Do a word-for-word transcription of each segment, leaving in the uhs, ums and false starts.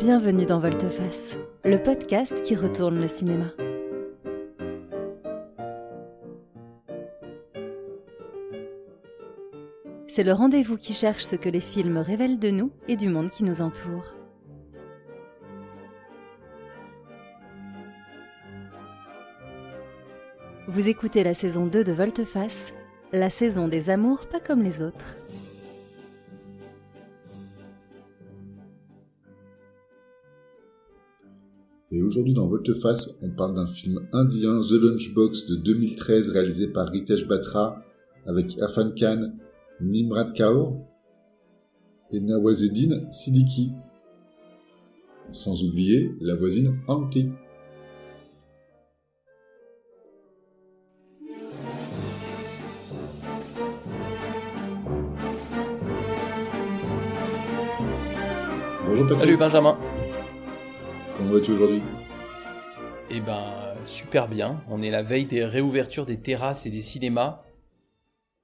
Bienvenue dans Volte-Face, le podcast qui retourne le cinéma. C'est le rendez-vous qui cherche ce que les films révèlent de nous et du monde qui nous entoure. Vous écoutez la saison deux de Volte-Face, la saison des amours pas comme les autres. Et aujourd'hui dans Volte-Face, on parle d'un film indien, The Lunchbox de deux mille treize, réalisé par Ritesh Batra, avec Irrfan Khan, Nimrat Kaur et Nawazuddin Siddiqui. Sans oublier la voisine Auntie. Bonjour Patrick. Salut Benjamin. Comment vas-tu aujourd'hui ? Eh ben, super bien. On est la veille des réouvertures des terrasses et des cinémas.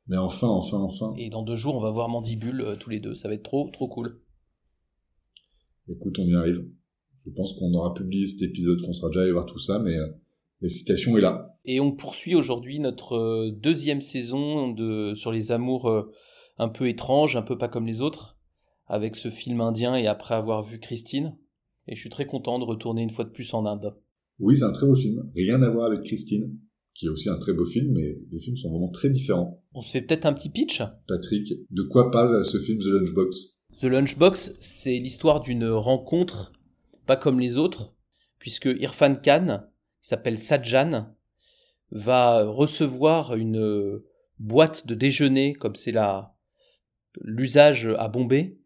Mais enfin, enfin, enfin. Et dans deux jours, on va voir Mandibule euh, tous les deux. Ça va être trop, trop cool. Écoute, on y arrive. Je pense qu'on aura publié cet épisode, qu'on sera déjà allé voir tout ça, mais euh, l'excitation est là. Et on poursuit aujourd'hui notre euh, deuxième saison de, sur les amours euh, un peu étranges, un peu pas comme les autres, avec ce film indien et après avoir vu Christine. Et je suis très content de retourner une fois de plus en Inde. Oui, c'est un très beau film. Rien à voir avec Christine, qui est aussi un très beau film, mais les films sont vraiment très différents. On se fait peut-être un petit pitch ? Patrick, de quoi parle ce film The Lunchbox ? The Lunchbox, c'est l'histoire d'une rencontre pas comme les autres, puisque Irrfan Khan, qui s'appelle Saajan, va recevoir une boîte de déjeuner, comme c'est la... l'usage à Bombay.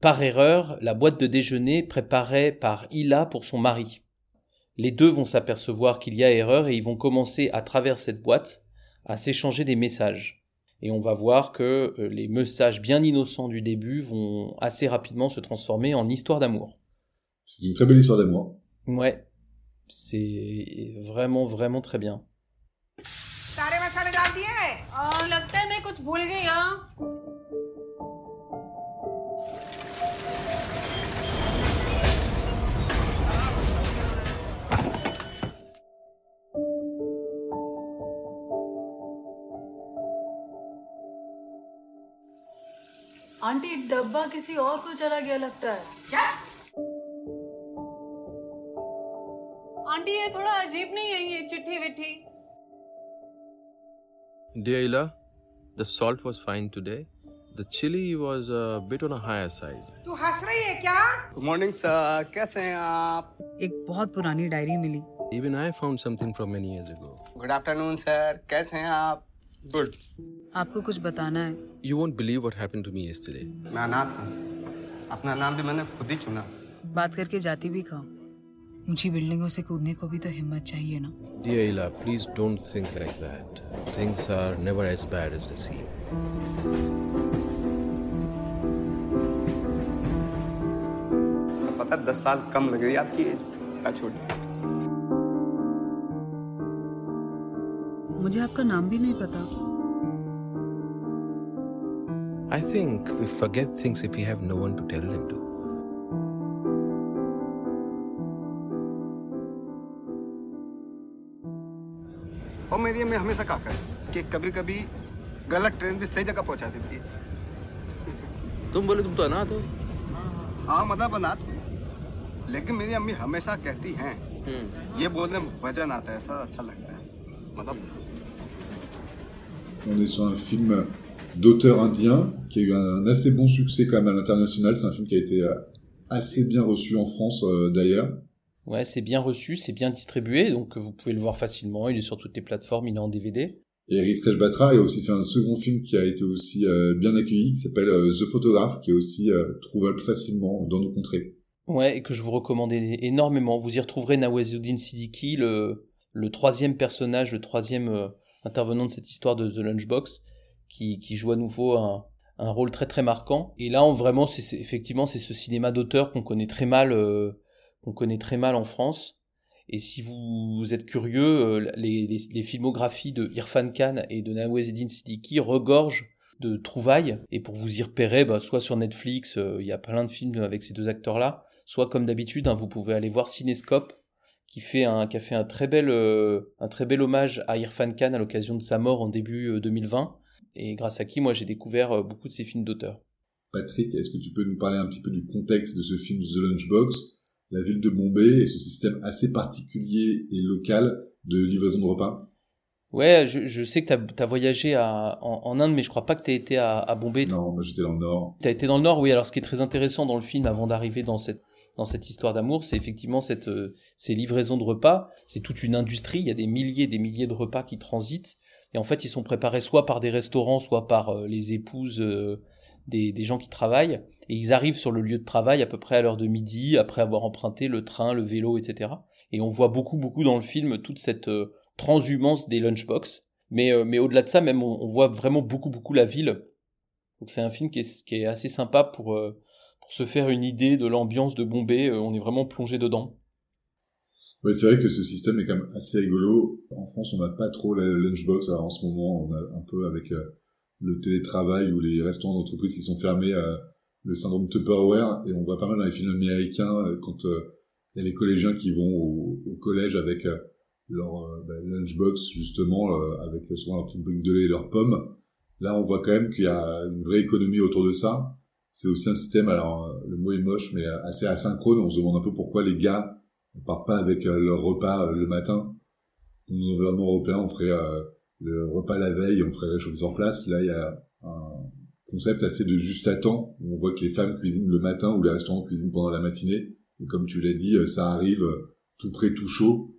Par erreur, la boîte de déjeuner préparée par Ila pour son mari. Les deux vont s'apercevoir qu'il y a erreur et ils vont commencer à travers cette boîte à s'échanger des messages. Et on va voir que les messages bien innocents du début vont assez rapidement se transformer en histoire d'amour. C'est une très belle histoire d'amour. Ouais, c'est vraiment vraiment très bien. Aunty डब्बा किसी और को चला गया लगता है क्या आंटी ये थोड़ा अजीब नहीं है ये चिट्ठी विट्ठी Dear Ila, the salt was fine today. The chili was a bit on a higher side. तू हंस रही है क्या? Good morning sir, कैसे हैं आप? एक बहुत पुरानी डायरी मिली. Even I found something from many years ago. Good afternoon sir, कैसे हैं आप? Good. आपको कुछ बताना है. You won't believe what happened to me yesterday. मैं अनाथ हूँ. अपना नाम भी मैंने खुद ही चुना. बात करके जाती भी खाओ. ऊंची बिल्डिंगों से कूदने को भी तो हिम्मत चाहिए ना. Dear Ila, please don't think like that. Things are never as bad as they seem. सब पता दस साल कम लग रही है आपकी एज. ना छोड़. मुझे आपका नाम भी नहीं पता. I think we forget things if we have no one to tell them to. और मेरी अम्मी हमेशा कहा करती कि कभी-कभी गलत ट्रेन भी सही जगह पहुंचा देती है. तुम बोले तुम तो अनाथ हो. हाँ मतलब अनाथ, लेकिन मेरी अम्मी हमेशा कहती हैं ये बोलने में वजन आता है. ऐसा अच्छा लगता है मतलब. D'auteur indien, qui a eu un assez bon succès quand même à l'international. C'est un film qui a été assez bien reçu en France euh, d'ailleurs. Ouais, c'est bien reçu, c'est bien distribué, donc vous pouvez le voir facilement. Il est sur toutes les plateformes, il est en D V D. Et Ritesh Batra a aussi fait un second film qui a été aussi euh, bien accueilli, qui s'appelle euh, The Photograph, qui est aussi euh, trouvable facilement dans nos contrées. Ouais, et que je vous recommande énormément. Vous y retrouverez Nawazuddin Siddiqui, le, le troisième personnage, le troisième euh, intervenant de cette histoire de The Lunchbox. Qui, qui joue à nouveau un, un rôle très très marquant. Et là, on, vraiment, c'est, c'est, effectivement, c'est ce cinéma d'auteur qu'on connaît très mal, euh, qu'on connaît très mal en France. Et si vous, vous êtes curieux, euh, les, les, les filmographies de Irrfan Khan et de Nawazuddin Siddiqui regorgent de trouvailles, et pour vous y repérer, bah, soit sur Netflix, il euh, y a plein de films avec ces deux acteurs-là, soit comme d'habitude, hein, vous pouvez aller voir Cinéscope, qui, fait un, qui a fait un très, bel, euh, un très bel hommage à Irrfan Khan à l'occasion de sa mort en début euh, deux mille vingt, et grâce à qui, moi, j'ai découvert euh, beaucoup de ces films d'auteurs. Patrick, est-ce que tu peux nous parler un petit peu du contexte de ce film The Lunchbox, la ville de Bombay et ce système assez particulier et local de livraison de repas? Ouais, je, je sais que t'as, t'as voyagé à, en, en Inde, mais je crois pas que t'aies été à, à Bombay. Non, moi j'étais dans le Nord. T'as été dans le Nord, oui. Alors ce qui est très intéressant dans le film, avant d'arriver dans cette, dans cette histoire d'amour, c'est effectivement cette, euh, ces livraisons de repas. C'est toute une industrie, il y a des milliers et des milliers de repas qui transitent. Et en fait, ils sont préparés soit par des restaurants, soit par euh, les épouses euh, des, des gens qui travaillent. Et ils arrivent sur le lieu de travail à peu près à l'heure de midi, après avoir emprunté le train, le vélo, et cetera. Et on voit beaucoup, beaucoup dans le film toute cette... Euh, transhumance des lunchbox, mais, euh, mais au-delà de ça, même, on, on voit vraiment beaucoup, beaucoup la ville. Donc c'est un film qui est, qui est assez sympa pour, euh, pour se faire une idée de l'ambiance de Bombay, euh, on est vraiment plongé dedans. Ouais, c'est vrai que ce système est quand même assez rigolo. En France, on n'a pas trop la lunchbox, alors en ce moment, on a un peu avec euh, le télétravail ou les restaurants d'entreprise qui sont fermés, euh, le syndrome Tupperware, et on voit pas mal dans les films américains, euh, quand il euh, y a les collégiens qui vont au, au collège avec... Euh, leur euh, bah, lunchbox justement euh, avec souvent leur petite brique de lait et leurs pommes. Là on voit quand même qu'il y a une vraie économie autour de ça. C'est aussi un système, alors euh, le mot est moche, mais euh, assez asynchrone. On se demande un peu pourquoi les gars ne partent pas avec euh, leur repas euh, le matin. Dans nos environnements européens, on ferait euh, le repas la veille, on ferait réchauffer sur place. Là il y a un concept assez de juste à temps, où on voit que les femmes cuisinent le matin ou les restaurants cuisinent pendant la matinée, et comme tu l'as dit, euh, ça arrive euh, tout près, tout chaud,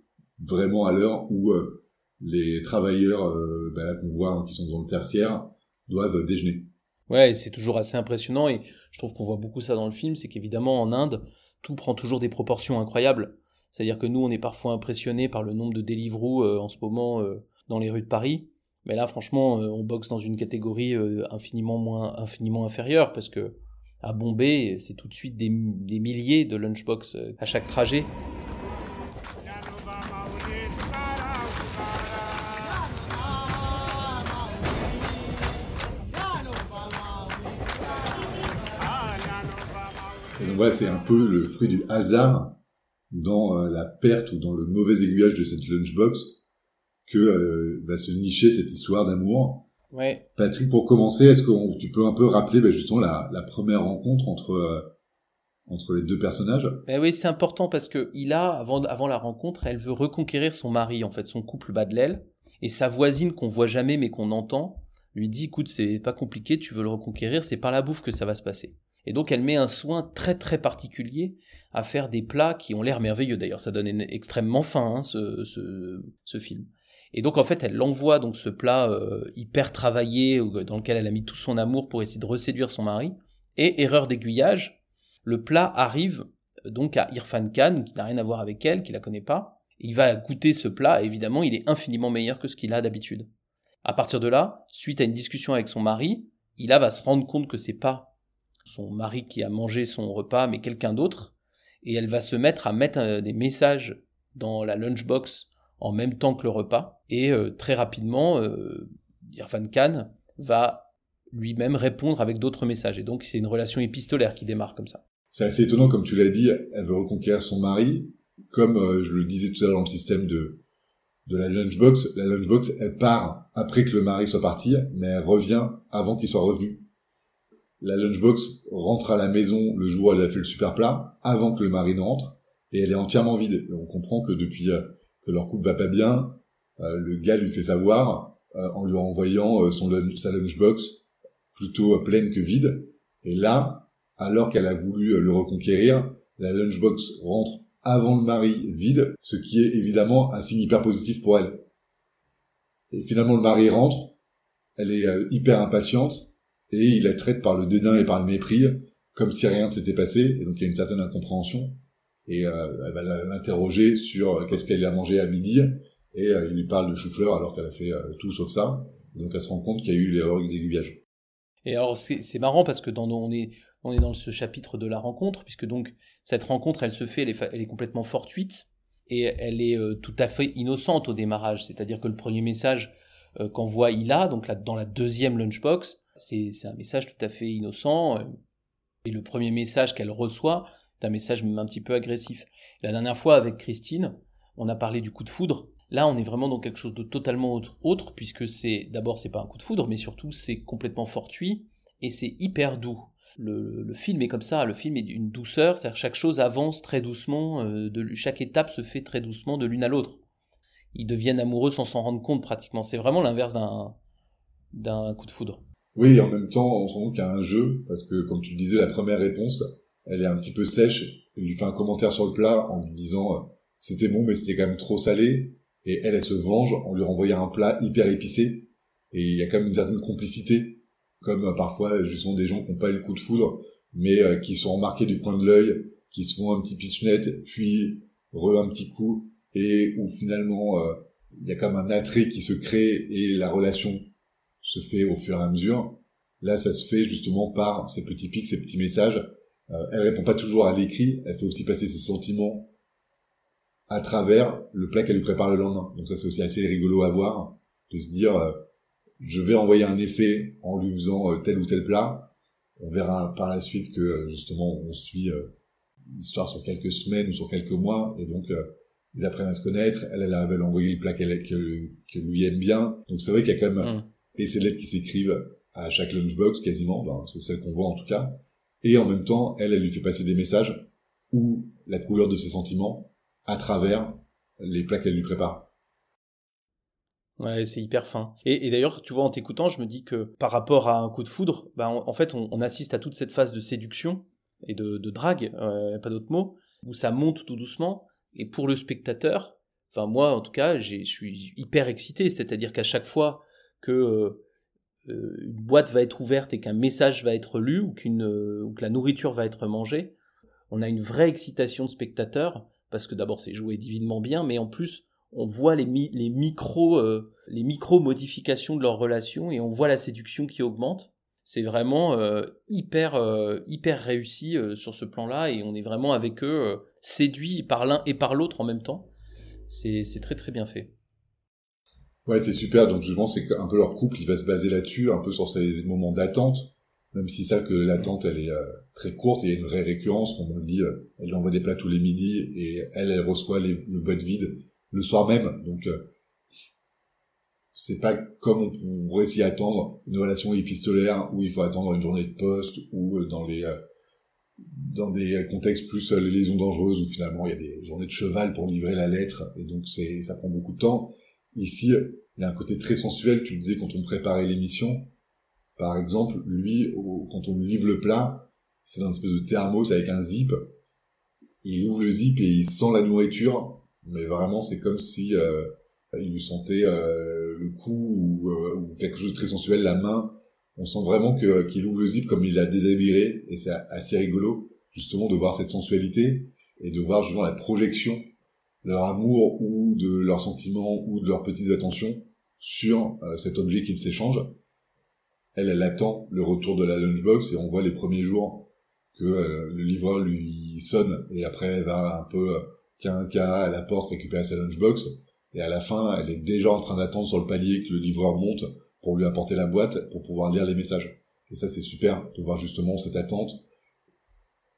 vraiment à l'heure où euh, les travailleurs euh, bah, qu'on voit, hein, qui sont dans le tertiaire, doivent déjeuner. Ouais, et c'est toujours assez impressionnant, et je trouve qu'on voit beaucoup ça dans le film, c'est qu'évidemment en Inde, tout prend toujours des proportions incroyables. C'est-à-dire que nous, on est parfois impressionnés par le nombre de Deliveroo euh, en ce moment euh, dans les rues de Paris, mais là, franchement, euh, on boxe dans une catégorie euh, infiniment moins, infiniment inférieure, parce que à Bombay, c'est tout de suite des, des milliers de lunchbox euh, à chaque trajet. Ouais, c'est un peu le fruit du hasard dans euh, la perte ou dans le mauvais aiguillage de cette lunchbox que euh, va se nicher cette histoire d'amour. Ouais. Patrick, pour commencer, est-ce que tu peux un peu rappeler bah, justement la, la première rencontre entre, euh, entre les deux personnages? Ben oui, c'est important parce que Ila, avant, avant la rencontre, elle veut reconquérir son mari, en fait, son couple bat de l'aile. Et sa voisine qu'on voit jamais mais qu'on entend lui dit « Écoute, c'est pas compliqué, tu veux le reconquérir, c'est par la bouffe que ça va se passer ». Et donc elle met un soin très très particulier à faire des plats qui ont l'air merveilleux, d'ailleurs ça donne une... extrêmement faim hein, ce, ce, ce film. Et donc en fait elle l'envoie donc ce plat euh, hyper travaillé dans lequel elle a mis tout son amour pour essayer de reséduire son mari, et erreur d'aiguillage, le plat arrive donc à Irrfan Khan qui n'a rien à voir avec elle, qui la connaît pas, il va goûter ce plat et évidemment il est infiniment meilleur que ce qu'il a d'habitude. À partir de là, suite à une discussion avec son mari, il va se rendre compte que c'est pas son mari qui a mangé son repas, mais quelqu'un d'autre, et elle va se mettre à mettre des messages dans la lunchbox en même temps que le repas, et euh, très rapidement, euh, Irrfan Khan va lui-même répondre avec d'autres messages, et donc c'est une relation épistolaire qui démarre comme ça. C'est assez étonnant, comme tu l'as dit, elle veut reconquérir son mari, comme euh, je le disais tout à l'heure dans le système de, de la lunchbox, la lunchbox, elle part après que le mari soit parti, mais elle revient avant qu'il soit revenu. La lunchbox rentre à la maison le jour où elle a fait le super plat, avant que le mari ne rentre, et elle est entièrement vide. Et on comprend que depuis euh, que leur couple va pas bien, euh, le gars lui fait savoir euh, en lui envoyant euh, son lunch, sa lunchbox plutôt euh, pleine que vide. Et là, alors qu'elle a voulu euh, le reconquérir, la lunchbox rentre avant le mari vide, ce qui est évidemment un signe hyper positif pour elle. Et finalement, le mari rentre, elle est euh, hyper impatiente, et il la traite par le dédain et par le mépris, comme si rien ne s'était passé, et donc il y a une certaine incompréhension, et euh, elle va l'interroger sur euh, qu'est-ce qu'elle a mangé à midi, et euh, il lui parle de chou-fleur alors qu'elle a fait euh, tout sauf ça, et donc elle se rend compte qu'il y a eu l'erreur d'aiguillage. Et alors c'est, c'est marrant parce que dans, on, est, on est dans ce chapitre de la rencontre, puisque donc cette rencontre elle se fait, elle est, elle est complètement fortuite, et elle est euh, tout à fait innocente au démarrage, c'est-à-dire que le premier message euh, qu'envoie Ila, donc là, dans la deuxième lunchbox, c'est, c'est un message tout à fait innocent. Et le premier message qu'elle reçoit, c'est un message même un petit peu agressif. La dernière fois, avec Christine, on a parlé du coup de foudre. Là, on est vraiment dans quelque chose de totalement autre, autre puisque c'est, d'abord, c'est pas un coup de foudre, mais surtout, c'est complètement fortuit et c'est hyper doux. Le, le film est comme ça, le film est d'une douceur, c'est-à-dire chaque chose avance très doucement, euh, de, chaque étape se fait très doucement de l'une à l'autre. Ils deviennent amoureux sans s'en rendre compte pratiquement. C'est vraiment l'inverse d'un, d'un coup de foudre. Oui, et en même temps, on se rend compte qu'il y a un jeu, parce que, comme tu le disais, la première réponse, elle est un petit peu sèche. Il lui fait un commentaire sur le plat en lui disant euh, « c'était bon, mais c'était quand même trop salé ». Et elle, elle se venge en lui renvoyant un plat hyper épicé. Et il y a quand même une certaine complicité, comme euh, parfois, justement, des gens qui n'ont pas eu le coup de foudre, mais euh, qui sont remarqués du coin de l'œil, qui se font un petit pitch-net, puis re un petit coup, et où finalement, euh, il y a quand même un attrait qui se crée et la relation se fait au fur et à mesure. Là, ça se fait justement par ces petits pics, ces petits messages. Euh, elle répond pas toujours à l'écrit, elle fait aussi passer ses sentiments à travers le plat qu'elle lui prépare le lendemain. Donc ça, c'est aussi assez rigolo à voir, de se dire, euh, je vais envoyer un effet en lui faisant euh, tel ou tel plat. On verra par la suite que, euh, justement, on suit euh, l'histoire sur quelques semaines ou sur quelques mois, et donc... Euh, ils apprennent à se connaître, elle, elle arrive à lui envoyer le plat qu'elle, que, que lui aime bien. Donc c'est vrai qu'il y a quand même, mmh. et ces lettres qui s'écrivent à chaque lunchbox, quasiment, ben, c'est celle qu'on voit en tout cas. Et en même temps, elle, elle lui fait passer des messages ou la couleur de ses sentiments à travers les plats qu'elle lui prépare. Ouais, c'est hyper fin. Et, et d'ailleurs, tu vois, en t'écoutant, je me dis que par rapport à un coup de foudre, ben, on, en fait, on, on assiste à toute cette phase de séduction et de, de drague, euh, pas d'autre mot, où ça monte tout doucement. Et pour le spectateur, enfin moi en tout cas, j'ai, je suis hyper excité, c'est-à-dire qu'à chaque fois que euh, une boîte va être ouverte et qu'un message va être lu ou, qu'une, euh, ou que la nourriture va être mangée, on a une vraie excitation de spectateur, parce que d'abord c'est joué divinement bien, mais en plus on voit les, mi- les, micro, euh, les micro-modifications de leur relation et on voit la séduction qui augmente. C'est vraiment euh, hyper, euh, hyper réussi euh, sur ce plan-là, et on est vraiment avec eux, euh, séduits par l'un et par l'autre en même temps. C'est, c'est très très bien fait. Ouais, c'est super. Donc justement, c'est un peu leur couple, il va se baser là-dessus, un peu sur ces moments d'attente, même si ça que l'attente, elle est euh, très courte, et il y a une vraie récurrence, comme on le dit, euh, elle lui envoie des plats tous les midis, et elle, elle reçoit les, le boîte vide le soir même, donc... Euh, c'est pas comme on pourrait s'y attendre, une relation épistolaire où il faut attendre une journée de poste, ou dans les dans des contextes plus les liaisons dangereuses où finalement il y a des journées de cheval pour livrer la lettre, et donc c'est ça prend beaucoup de temps. Ici, il y a un côté très sensuel, tu le disais quand on préparait l'émission, par exemple, lui, au, quand on lui livre le plat, c'est dans une espèce de thermos avec un zip, il ouvre le zip et il sent la nourriture, mais vraiment c'est comme si euh, il lui sentait... Euh, le cou ou, euh, ou quelque chose de très sensuel, la main, on sent vraiment que, qu'il ouvre le zip comme il l'a déshabillé, et c'est assez rigolo justement de voir cette sensualité et de voir justement la projection de leur amour ou de leurs sentiments ou de leurs petites attentions sur euh, cet objet qu'ils s'échangent. Elle, elle attend le retour de la lunchbox, et on voit les premiers jours que euh, le livreur lui sonne, et après elle va un peu euh, quinca à la porte récupérer sa lunchbox. Et à la fin, elle est déjà en train d'attendre sur le palier que le livreur monte pour lui apporter la boîte pour pouvoir lire les messages. Et ça, c'est super de voir justement cette attente.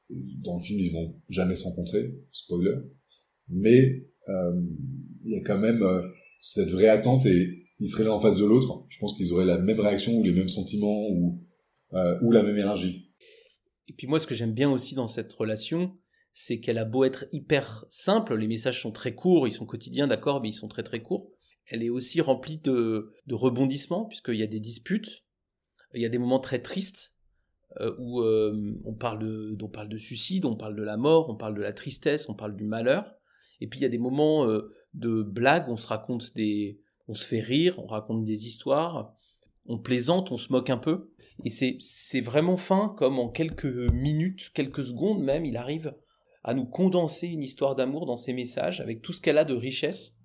Dans le film, ils vont jamais se rencontrer, spoiler. Mais euh, il y a quand même euh, cette vraie attente, et ils seraient là en face de l'autre. Je pense qu'ils auraient la même réaction ou les mêmes sentiments ou, euh, ou la même énergie. Et puis moi, ce que j'aime bien aussi dans cette relation... c'est qu'elle a beau être hyper simple, les messages sont très courts, ils sont quotidiens, d'accord, mais ils sont très très courts. Elle est aussi remplie de, de rebondissements, puisqu'il y a des disputes, il y a des moments très tristes, euh, où euh, on, parle de, on parle de suicide, on parle de la mort, on parle de la tristesse, on parle du malheur. Et puis il y a des moments euh, de blagues, on se raconte des... on se fait rire, on raconte des histoires, on plaisante, on se moque un peu. Et c'est, c'est vraiment fin, comme en quelques minutes, quelques secondes même, il arrive... à nous condenser une histoire d'amour dans ses messages, avec tout ce qu'elle a de richesse.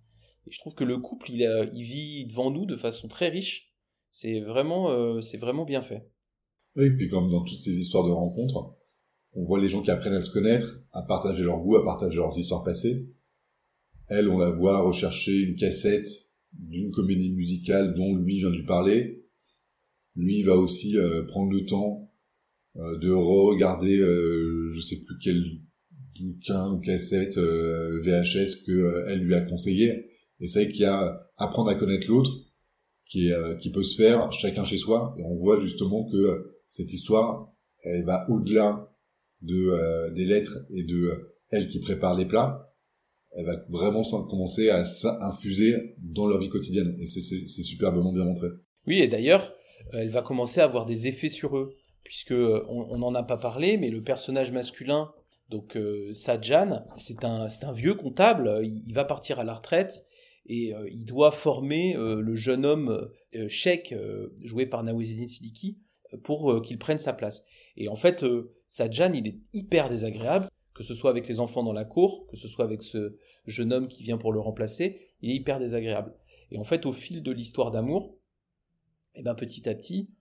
Et je trouve que le couple, il, a, il vit devant nous de façon très riche. C'est vraiment, euh, c'est vraiment bien fait. Oui, et puis comme dans toutes ces histoires de rencontres, on voit les gens qui apprennent à se connaître, à partager leurs goûts, à partager leurs histoires passées. Elle, on la voit rechercher une cassette d'une comédie musicale dont lui vient de lui parler. lui, il va aussi euh, prendre le temps euh, de re-regarder, euh, je sais plus quel bouquin ou cassette euh, V H S que euh, elle lui a conseillé. Et c'est vrai qu'il y a apprendre à connaître l'autre, qui est euh, qui peut se faire chacun chez soi. Et on voit justement que euh, cette histoire, elle va au-delà de euh, des lettres et de euh, elle qui prépare les plats. Elle va vraiment commencer à s'infuser dans leur vie quotidienne. Et c'est, c'est, c'est superbement bien montré. Oui, et d'ailleurs, elle va commencer à avoir des effets sur eux, puisque on n'en a pas parlé, mais le personnage masculin, donc euh, Saajan, c'est un, c'est un vieux comptable, il, il va partir à la retraite, et euh, il doit former euh, le jeune homme euh, Sheikh, euh, joué par Nawazuddin Siddiqui, pour euh, qu'il prenne sa place. Et en fait, euh, Saajan, il est hyper désagréable, que ce soit avec les enfants dans la cour, que ce soit avec ce jeune homme qui vient pour le remplacer, il est hyper désagréable. Et en fait, au fil de l'histoire d'amour, et ben petit à petit,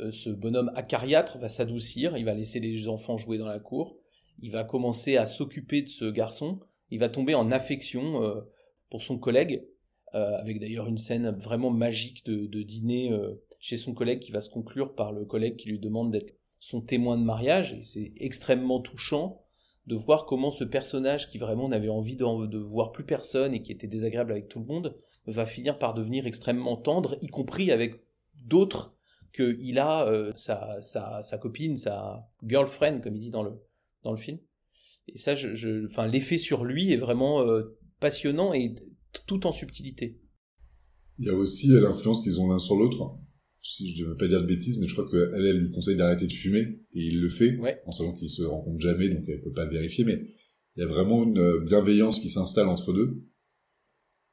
euh, ce bonhomme acariâtre va s'adoucir, il va laisser les enfants jouer dans la cour, il va commencer à s'occuper de ce garçon, il va tomber en affection euh, pour son collègue, euh, avec d'ailleurs une scène vraiment magique de, de dîner euh, chez son collègue qui va se conclure par le collègue qui lui demande d'être son témoin de mariage, et c'est extrêmement touchant de voir comment ce personnage qui vraiment n'avait envie de, de voir plus personne et qui était désagréable avec tout le monde, va finir par devenir extrêmement tendre, y compris avec d'autres que Ila, euh, sa, sa, sa copine, sa girlfriend, comme il dit dans le, dans le film. Et ça, je, je, enfin, l'effet sur lui est vraiment euh, passionnant et tout en subtilité. Il y a aussi l'influence qu'ils ont l'un sur l'autre. Si je ne veux pas dire de bêtises, mais je crois qu'elle, elle lui conseille d'arrêter de fumer, et il le fait, ouais. En sachant qu'il se rencontre jamais, donc elle peut pas vérifier, mais il y a vraiment une bienveillance qui s'installe entre deux.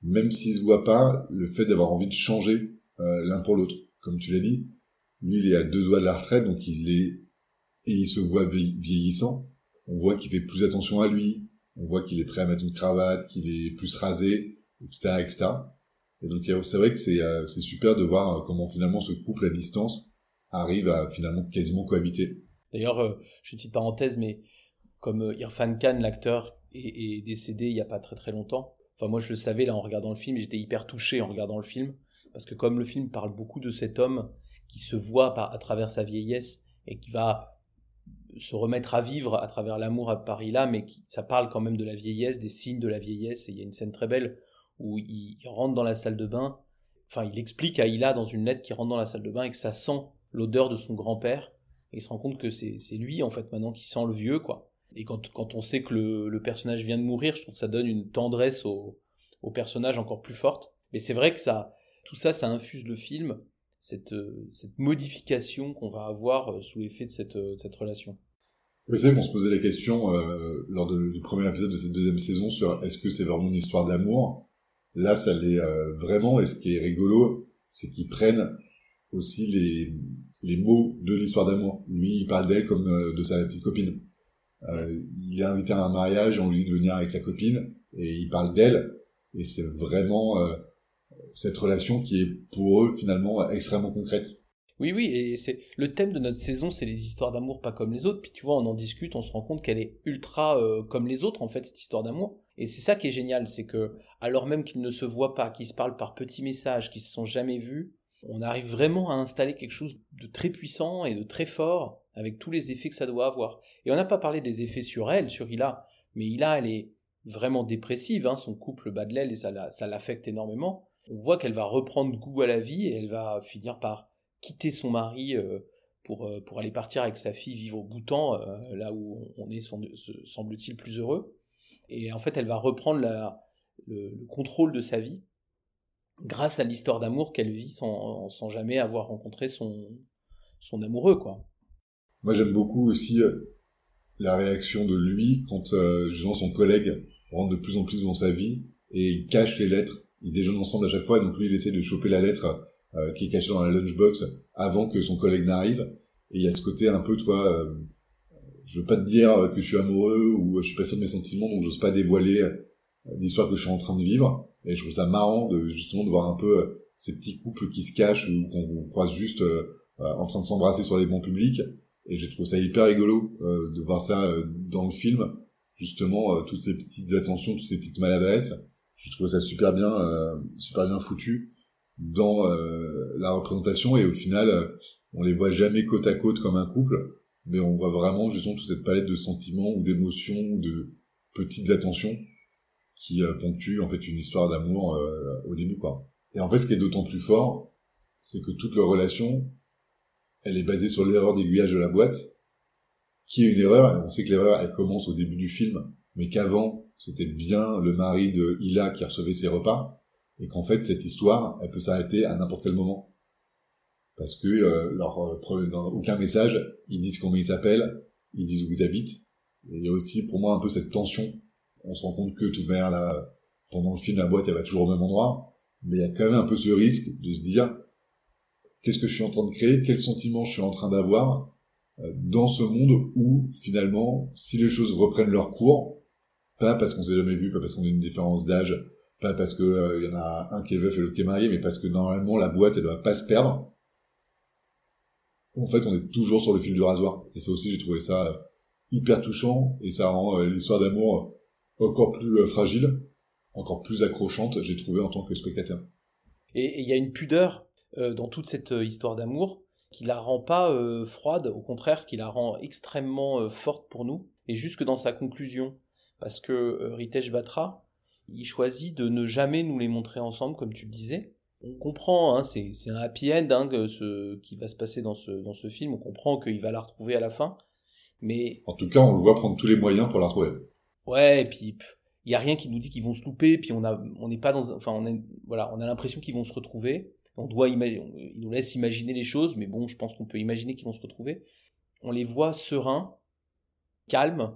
Même s'ils se voient pas, le fait d'avoir envie de changer euh, l'un pour l'autre, comme tu l'as dit, lui, il est à deux doigts de la retraite, donc il est, et il se voit vieillissant, on voit qu'il fait plus attention à lui, on voit qu'il est prêt à mettre une cravate, qu'il est plus rasé, et cetera, et cetera. Et donc c'est vrai que c'est, euh, c'est super de voir comment finalement ce couple à distance arrive à finalement quasiment cohabiter. D'ailleurs, euh, je fais une petite parenthèse, mais comme euh, Irrfan Khan, l'acteur, est, est décédé il n'y a pas très très longtemps, enfin moi je le savais là en regardant le film, j'étais hyper touché en regardant le film, parce que comme le film parle beaucoup de cet homme qui se voit par, à travers sa vieillesse et qui va se remettre à vivre à travers l'amour à Paris-là, mais qui, ça parle quand même de la vieillesse, des signes de la vieillesse, et il y a une scène très belle où il rentre dans la salle de bain, enfin il explique à Ila dans une lettre qu'il rentre dans la salle de bain et que ça sent l'odeur de son grand-père, et il se rend compte que c'est, c'est lui en fait maintenant qui sent le vieux, quoi. Et quand, quand on sait que le, le personnage vient de mourir, je trouve que ça donne une tendresse au, au personnage encore plus forte, mais c'est vrai que ça, tout ça, ça infuse le film, cette, cette modification qu'on va avoir sous l'effet de cette, de cette relation. Oui, c'est vrai qu'on se posait la question euh, lors de, du premier épisode de cette deuxième saison sur est-ce que c'est vraiment une histoire d'amour. Là, ça l'est euh, vraiment, et ce qui est rigolo, c'est qu'ils prennent aussi les, les mots de l'histoire d'amour. Lui, il parle d'elle comme euh, de sa petite copine. Euh, il est invité à un mariage, on lui dit de venir avec sa copine, et il parle d'elle, et c'est vraiment euh, cette relation qui est, pour eux, finalement, extrêmement concrète. Oui, oui, et c'est le thème de notre saison, c'est les histoires d'amour pas comme les autres, puis tu vois, on en discute, on se rend compte qu'elle est ultra euh, comme les autres, en fait, cette histoire d'amour, et c'est ça qui est génial, c'est que, alors même qu'ils ne se voient pas, qu'ils se parlent par petits messages, qu'ils se sont jamais vus, on arrive vraiment à installer quelque chose de très puissant et de très fort, avec tous les effets que ça doit avoir. Et on n'a pas parlé des effets sur elle, sur Ila, mais Ila, elle est vraiment dépressive, hein, son couple bat de l'aile, et ça, la, ça l'affecte énormément, on voit qu'elle va reprendre goût à la vie, et elle va finir par quitter son mari pour, pour aller partir avec sa fille vivre au Bhoutan, là où on est, semble-t-il, plus heureux. Et en fait, elle va reprendre la, le, le contrôle de sa vie grâce à l'histoire d'amour qu'elle vit sans, sans jamais avoir rencontré son, son amoureux, quoi. Moi, j'aime beaucoup aussi la réaction de lui quand, justement, son collègue rentre de plus en plus dans sa vie et il cache les lettres. Ils déjeunent ensemble à chaque fois, et donc lui, il essaie de choper la lettre Euh, qui est caché dans la lunchbox avant que son collègue n'arrive, et il y a ce côté un peu, tu vois, euh, je veux pas te dire que je suis amoureux ou je suis pas sûr de mes sentiments, donc j'ose pas dévoiler l'histoire que je suis en train de vivre, et je trouve ça marrant de justement de voir un peu euh, ces petits couples qui se cachent ou qu'on vous croise juste euh, euh, en train de s'embrasser sur les bancs publics, et je trouve ça hyper rigolo euh, de voir ça euh, dans le film, justement euh, toutes ces petites attentions, toutes ces petites maladresses, je trouve ça super bien euh, super bien foutu dans euh, la représentation, et au final, euh, on les voit jamais côte à côte comme un couple, mais on voit vraiment justement toute cette palette de sentiments ou d'émotions ou de petites attentions qui euh, ponctuent en fait une histoire d'amour euh, au début, quoi. Et en fait, ce qui est d'autant plus fort, c'est que toute leur relation, elle est basée sur l'erreur d'aiguillage de la boîte, qui est une erreur. On sait que l'erreur, elle commence au début du film, mais qu'avant, c'était bien le mari de Ila qui recevait ses repas, et qu'en fait, cette histoire, elle peut s'arrêter à n'importe quel moment. Parce que euh, leur, dans aucun message, ils disent comment ils s'appellent, ils disent où ils habitent. Et il y a aussi, pour moi, un peu cette tension. On se rend compte que, tout de même, là, pendant le film, la boîte, elle va toujours au même endroit, mais il y a quand même un peu ce risque de se dire qu'est-ce que je suis en train de créer, quels sentiments je suis en train d'avoir dans ce monde où, finalement, si les choses reprennent leur cours, pas parce qu'on s'est jamais vu, pas parce qu'on a une différence d'âge, pas parce que euh, y en a un qui est veuf et l'autre qui est marié, mais parce que normalement la boîte elle doit pas se perdre. En fait, on est toujours sur le fil du rasoir. Et ça aussi, j'ai trouvé ça hyper touchant et ça rend euh, l'histoire d'amour encore plus euh, fragile, encore plus accrochante, j'ai trouvé en tant que spectateur. Et il y a une pudeur euh, dans toute cette euh, histoire d'amour qui la rend pas euh, froide, au contraire, qui la rend extrêmement euh, forte pour nous, et jusque dans sa conclusion. Parce que euh, Ritesh Batra, il choisit de ne jamais nous les montrer ensemble, comme tu le disais. On comprend, hein, c'est, c'est un happy end hein, que ce, qui va se passer dans ce, dans ce film, on comprend qu'il va la retrouver à la fin, mais... En tout cas, on le voit prendre tous les moyens pour la retrouver. Ouais, et puis... Pff. Il n'y a rien qui nous dit qu'ils vont se louper, puis on a, on n'est pas dans, enfin on a, voilà, on a l'impression qu'ils vont se retrouver. On doit imaginer, ils nous laissent imaginer les choses, mais bon, je pense qu'on peut imaginer qu'ils vont se retrouver. On les voit sereins, calmes,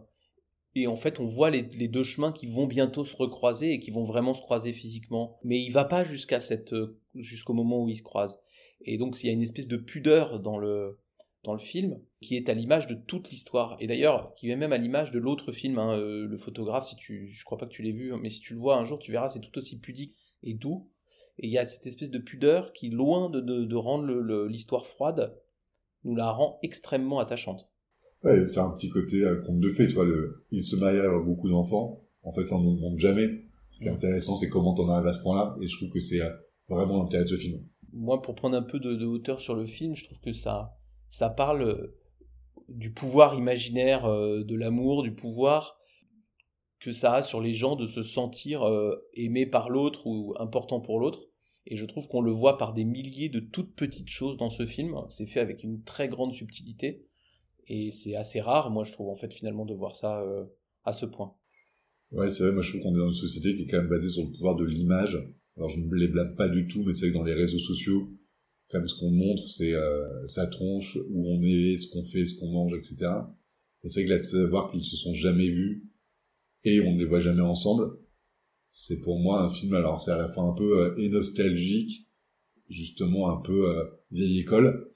et en fait, on voit les, les deux chemins qui vont bientôt se recroiser et qui vont vraiment se croiser physiquement. Mais il va pas jusqu'à cette, jusqu'au moment où ils se croisent. Et donc, il y a une espèce de pudeur dans le, dans le film, qui est à l'image de toute l'histoire, et d'ailleurs, qui est même à l'image de l'autre film, hein, euh, Le Photographe, si tu, je crois pas que tu l'aies vu, mais si tu le vois un jour, tu verras, c'est tout aussi pudique et doux, et il y a cette espèce de pudeur qui, loin de, de, de rendre le, le, l'histoire froide, nous la rend extrêmement attachante. Ouais, c'est un petit côté euh, conte de fées, tu vois, le, il se marie avec beaucoup d'enfants, en fait, ça ne nous montre jamais. Ce qui est intéressant, c'est comment t'en arrives à ce point-là, et je trouve que c'est euh, vraiment l'intérêt de ce film. Moi, pour prendre un peu de, de hauteur sur le film, je trouve que ça... Ça parle du pouvoir imaginaire euh, de l'amour, du pouvoir que ça a sur les gens de se sentir euh, aimé par l'autre ou important pour l'autre. Et je trouve qu'on le voit par des milliers de toutes petites choses dans ce film. C'est fait avec une très grande subtilité. Et c'est assez rare, moi, je trouve, en fait, finalement, de voir ça euh, à ce point. Ouais, c'est vrai, moi, je trouve qu'on est dans une société qui est quand même basée sur le pouvoir de l'image. Alors, je ne les blâme pas du tout, mais c'est vrai que dans les réseaux sociaux, comme ce qu'on montre, c'est euh, sa tronche, où on est, ce qu'on fait, ce qu'on mange, et cetera. Et c'est vrai que là, de savoir qu'ils ne se sont jamais vus, et on ne les voit jamais ensemble, c'est pour moi un film, alors c'est à la fois un peu euh, et nostalgique, justement un peu euh, vieille école,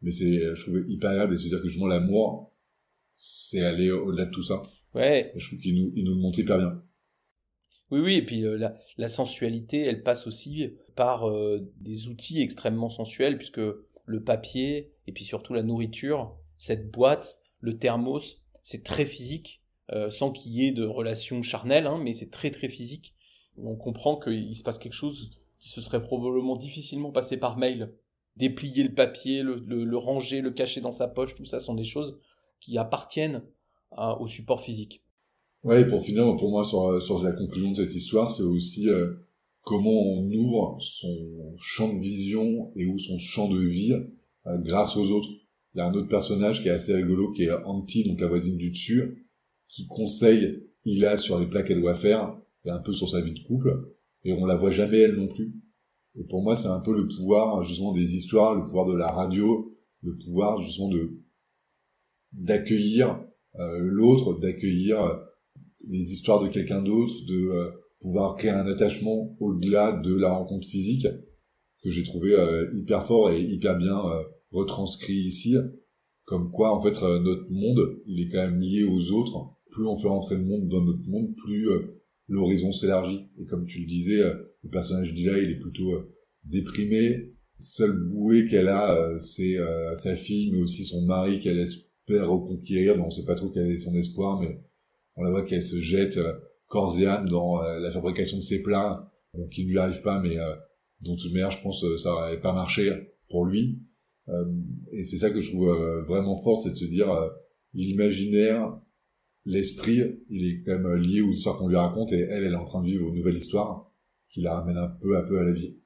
mais c'est, je trouve, hyper agréable, et se dire que justement l'amour, c'est aller au-delà de tout ça. Ouais. Et je trouve qu'il nous, il nous le montre hyper bien. Oui, oui, et puis euh, la, la sensualité, elle passe aussi par euh, des outils extrêmement sensuels, puisque le papier, et puis surtout la nourriture, cette boîte, le thermos, c'est très physique, euh, sans qu'il y ait de relation charnelle, hein, mais c'est très très physique. On comprend qu'il se passe quelque chose qui se serait probablement difficilement passé par mail. Déplier le papier, le, le, le ranger, le cacher dans sa poche, tout ça sont des choses qui appartiennent à, au support physique. Ouais, et pour finir, pour moi, sur, sur la conclusion de cette histoire, c'est aussi euh, comment on ouvre son champ de vision et ou son champ de vie euh, grâce aux autres. Il y a un autre personnage qui est assez rigolo, qui est Auntie, donc la voisine du dessus, qui conseille Ila sur les plats qu'elle doit faire, et un peu sur sa vie de couple, et on la voit jamais elle non plus. Et pour moi, c'est un peu le pouvoir, justement, des histoires, le pouvoir de la radio, le pouvoir, justement, de d'accueillir euh, l'autre, d'accueillir... Euh, les histoires de quelqu'un d'autre, de euh, pouvoir créer un attachement au-delà de la rencontre physique, que j'ai trouvé euh, hyper fort et hyper bien euh, retranscrit ici, comme quoi en fait euh, notre monde, il est quand même lié aux autres, plus on fait rentrer le monde dans notre monde, plus euh, l'horizon s'élargit, et comme tu le disais, euh, le personnage d'Ila, il est plutôt euh, déprimé, seule bouée qu'elle a, euh, c'est euh, sa fille, mais aussi son mari qu'elle espère reconquérir, mais on sait pas trop quel est son espoir, mais on la voit qu'elle se jette euh, corps et âme dans euh, la fabrication de ses plats, donc qui ne lui arrive pas, mais euh, dont de toute manière, je pense, euh, ça n'aurait pas marché pour lui. Euh, et c'est ça que je trouve euh, vraiment fort, c'est de se dire euh, l'imaginaire, l'esprit, il est quand même lié aux histoires qu'on lui raconte, et elle, elle est en train de vivre une nouvelle histoire qui la ramène un peu à peu à la vie.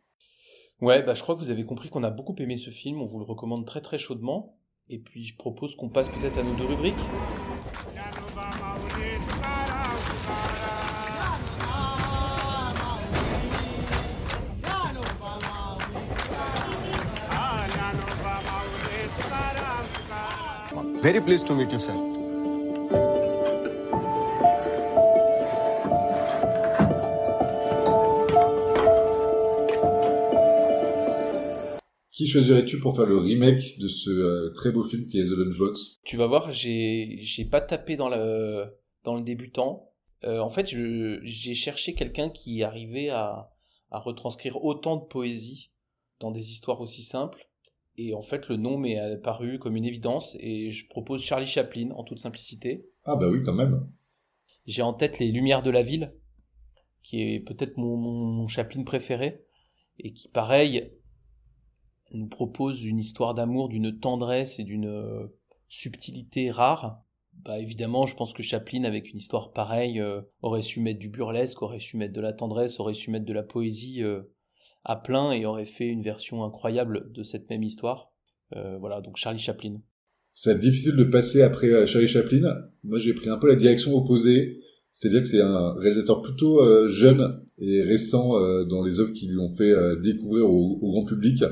Ouais, bah je crois que vous avez compris qu'on a beaucoup aimé ce film, on vous le recommande très très chaudement, et puis je propose qu'on passe peut-être à nos deux rubriques. Very pleased to meet you, sir. Qui choisirais-tu pour faire le remake de ce euh, très beau film qui est The Lunchbox ? Tu vas voir, j'ai, j'ai pas tapé dans le, dans le débutant. Euh, en fait, je, j'ai cherché quelqu'un qui arrivait à, à retranscrire autant de poésie dans des histoires aussi simples. Et en fait, le nom m'est apparu comme une évidence. Et je propose Charlie Chaplin, en toute simplicité. Ah bah oui, quand même. J'ai en tête Les Lumières de la Ville, qui est peut-être mon, mon Chaplin préféré. Et qui, pareil, nous propose une histoire d'amour d'une tendresse et d'une subtilité rare. Bah évidemment, je pense que Chaplin, avec une histoire pareille, euh, aurait su mettre du burlesque, aurait su mettre de la tendresse, aurait su mettre de la poésie euh, à plein, et aurait fait une version incroyable de cette même histoire. Euh, voilà, donc Charlie Chaplin. C'est difficile de passer après Charlie Chaplin. Moi, j'ai pris un peu la direction opposée. C'est-à-dire que c'est un réalisateur plutôt euh, jeune et récent euh, dans les œuvres qui lui ont fait euh, découvrir au, au grand public.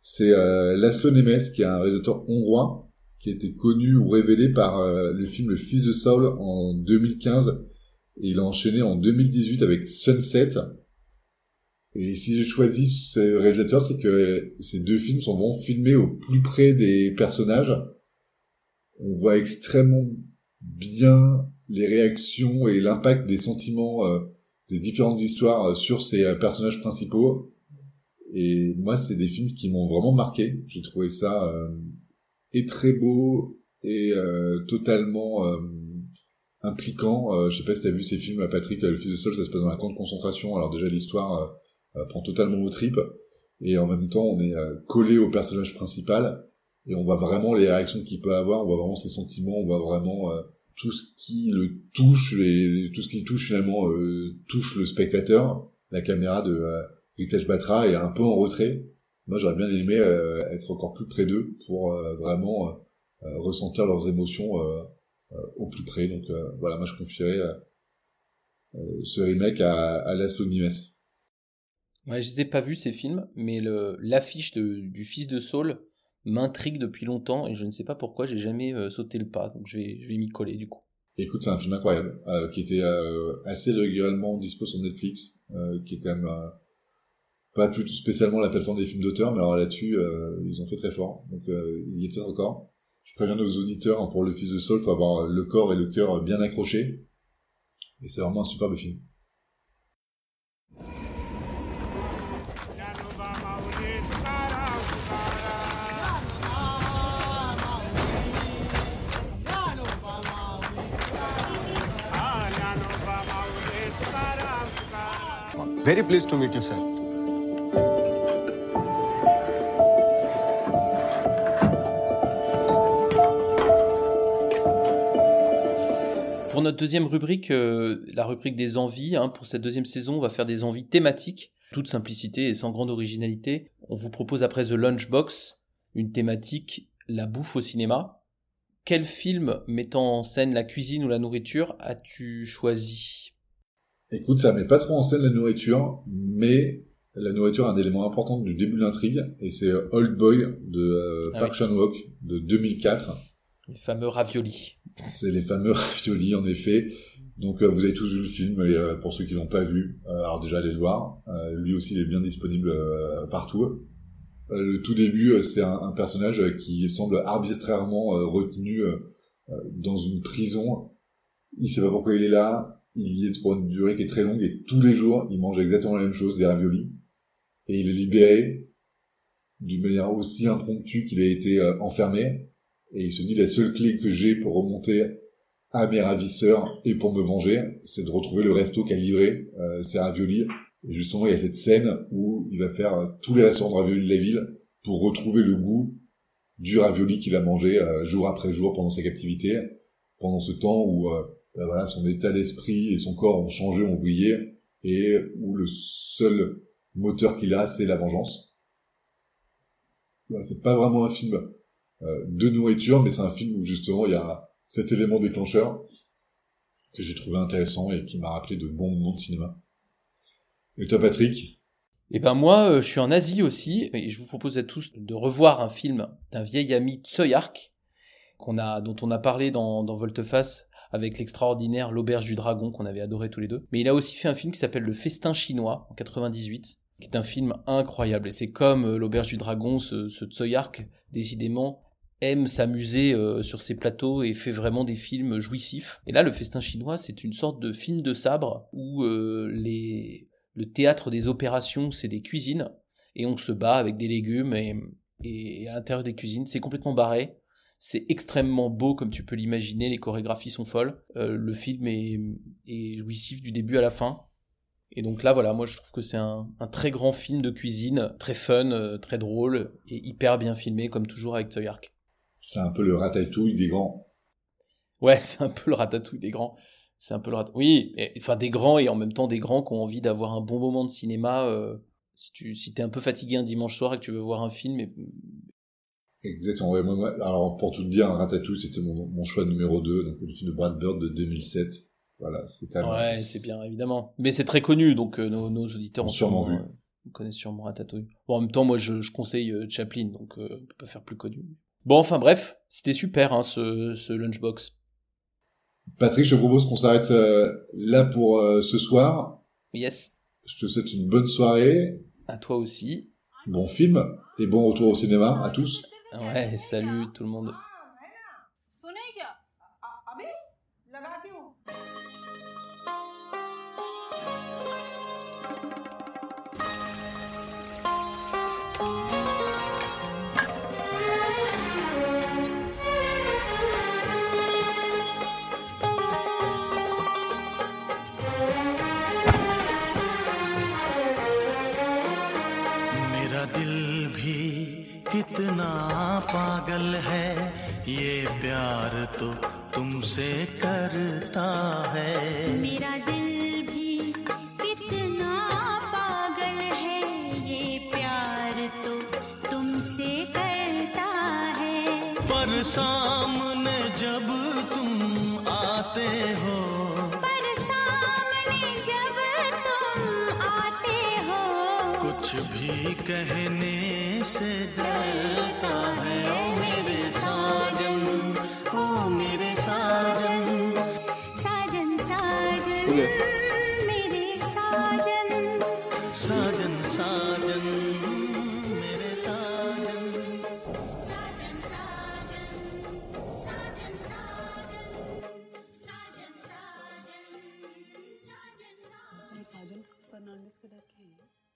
C'est euh, László Nemes, qui est un réalisateur hongrois, qui a été connu ou révélé par euh, le film Le Fils de Saul en deux mille quinze, et il a enchaîné en deux mille dix-huit avec Sunset. Et si j'ai choisi ce réalisateur, c'est que euh, ces deux films sont vraiment filmés au plus près des personnages. On voit extrêmement bien les réactions et l'impact des sentiments euh, des différentes histoires euh, sur ces euh, personnages principaux. Et moi, c'est des films qui m'ont vraiment marqué. J'ai trouvé ça euh, et très beau et euh, totalement euh, impliquant. Euh, je sais pas si t'as vu ces films, Patrick, Le Fils de Saul, ça se passe dans un camp de concentration. Alors déjà, l'histoire euh, prend totalement aux tripes. Et en même temps, on est euh, collé au personnage principal. Et on voit vraiment les réactions qu'il peut avoir. On voit vraiment ses sentiments. On voit vraiment euh, tout ce qui le touche. Et tout ce qui touche, finalement, euh, touche le spectateur. La caméra de... Euh, Ritesh Batra est un peu en retrait. Moi, j'aurais bien aimé euh, être encore plus près d'eux pour euh, vraiment euh, ressentir leurs émotions euh, euh, au plus près. Donc euh, voilà, moi, je confierais euh, ce remake à, à László Nemes. Ouais, je les ai pas vus, ces films, mais le, l'affiche de, du Fils de Saul m'intrigue depuis longtemps et je ne sais pas pourquoi j'ai jamais euh, sauté le pas. Donc je vais, je vais m'y coller, du coup. Écoute, c'est un film incroyable euh, qui était euh, assez régulièrement dispo sur Netflix, euh, qui est quand même... Euh, pas plus spécialement la plateforme des films d'auteur, mais alors là-dessus, euh, ils ont fait très fort. Donc, euh, il y est peut-être encore. Je préviens nos auditeurs, hein, pour Le Fils de Saul, il faut avoir le corps et le cœur bien accrochés. Et c'est vraiment un superbe film. Very pleased to meet you, sir. Pour notre deuxième rubrique, euh, la rubrique des envies, hein, pour cette deuxième saison, on va faire des envies thématiques, toute simplicité et sans grande originalité. On vous propose après The Lunchbox, une thématique, la bouffe au cinéma. Quel film mettant en scène la cuisine ou la nourriture as-tu choisi ? Écoute, ça met pas trop en scène la nourriture, mais la nourriture est un élément important du début de l'intrigue, et c'est Oldboy de euh, ah, Park oui. Chan-wook de deux mille quatre. Les fameux raviolis. C'est les fameux raviolis, en effet. Donc, euh, vous avez tous vu le film, et euh, pour ceux qui l'ont pas vu, euh, alors déjà, allez le voir. Euh, lui aussi, il est bien disponible euh, partout. Euh, le tout début, euh, c'est un, un personnage euh, qui semble arbitrairement euh, retenu euh, dans une prison. Il sait pas pourquoi il est là. Il y est pour une durée qui est très longue, et tous les jours, il mange exactement la même chose, des raviolis. Et il est libéré d'une manière aussi impromptue qu'il a été euh, enfermé. Et il se dit, la seule clé que j'ai pour remonter à mes ravisseurs et pour me venger, c'est de retrouver le resto qui a livré euh, ses raviolis. Et justement, il y a cette scène où il va faire tous les restaurants de raviolis de la ville pour retrouver le goût du ravioli qu'il a mangé euh, jour après jour pendant sa captivité, pendant ce temps où euh, ben voilà, son état d'esprit et son corps ont changé, ont vrillé, et où le seul moteur qu'il a, c'est la vengeance. C'est pas vraiment un film euh, de nourriture, mais c'est un film où justement il y a cet élément déclencheur que j'ai trouvé intéressant et qui m'a rappelé de bons moments de cinéma. Et toi, Patrick ? Eh ben moi, euh, je suis en Asie aussi, et je vous propose à tous de revoir un film d'un vieil ami Tsui Hark, qu'on a, dont on a parlé dans, dans Volte-Face, avec l'extraordinaire L'Auberge du Dragon, qu'on avait adoré tous les deux. Mais il a aussi fait un film qui s'appelle Le Festin Chinois, en quatre-vingt-dix-huit, qui est un film incroyable. Et c'est comme euh, L'Auberge du Dragon, ce, ce Tsui Hark, décidément, aime s'amuser euh, sur ses plateaux et fait vraiment des films jouissifs. Et là, Le Festin Chinois, c'est une sorte de film de sabre, où euh, les... le théâtre des opérations, c'est des cuisines, et on se bat avec des légumes, et, et à l'intérieur des cuisines, c'est complètement barré. C'est extrêmement beau, comme tu peux l'imaginer, les chorégraphies sont folles, euh, le film est, est jouissif du début à la fin. Et donc là, voilà, moi je trouve que c'est un, un très grand film de cuisine, très fun, euh, très drôle, et hyper bien filmé, comme toujours avec Tsui Hark. C'est un peu le ratatouille des grands. Ouais, c'est un peu le ratatouille des grands. C'est un peu le rat... Oui, et, enfin des grands, et en même temps des grands qui ont envie d'avoir un bon moment de cinéma euh, si tu si t'es un peu fatigué un dimanche soir et que tu veux voir un film. Et... Exactement. Ouais, moi, moi, alors pour tout te dire, Ratatouille, c'était mon, mon choix numéro deux, donc le film de Brad Bird de deux mille sept. Voilà, c'est quand même... Ouais, c'est bien, évidemment. Mais c'est très connu, donc euh, nos, nos auditeurs ont sûrement vu. Ils connaissent sûrement Ratatouille. Bon, en même temps, moi, je, je conseille euh, Chaplin, donc euh, on peut pas faire plus connu. Bon, enfin bref, c'était super, hein, ce, ce Lunchbox. Patrick, je te propose qu'on s'arrête euh, là pour euh, ce soir. Yes. Je te souhaite une bonne soirée. À toi aussi. Bon film et bon retour au cinéma à tous. Ouais, salut tout le monde. कितना पागल है ये प्यार तो तुमसे करता है मेरा दिल भी कितना पागल है ये प्यार तो तुमसे करता है पर सामने जब तुम आते हो पर सामने जब तुम आते हो कुछ भी कहने से डरता है ओ मेरे साजन ओ मेरे साजन साजन साजन मेरे साजन साजन साजन मेरे साजन साजन साजन साजन साजन साजन साजन साजन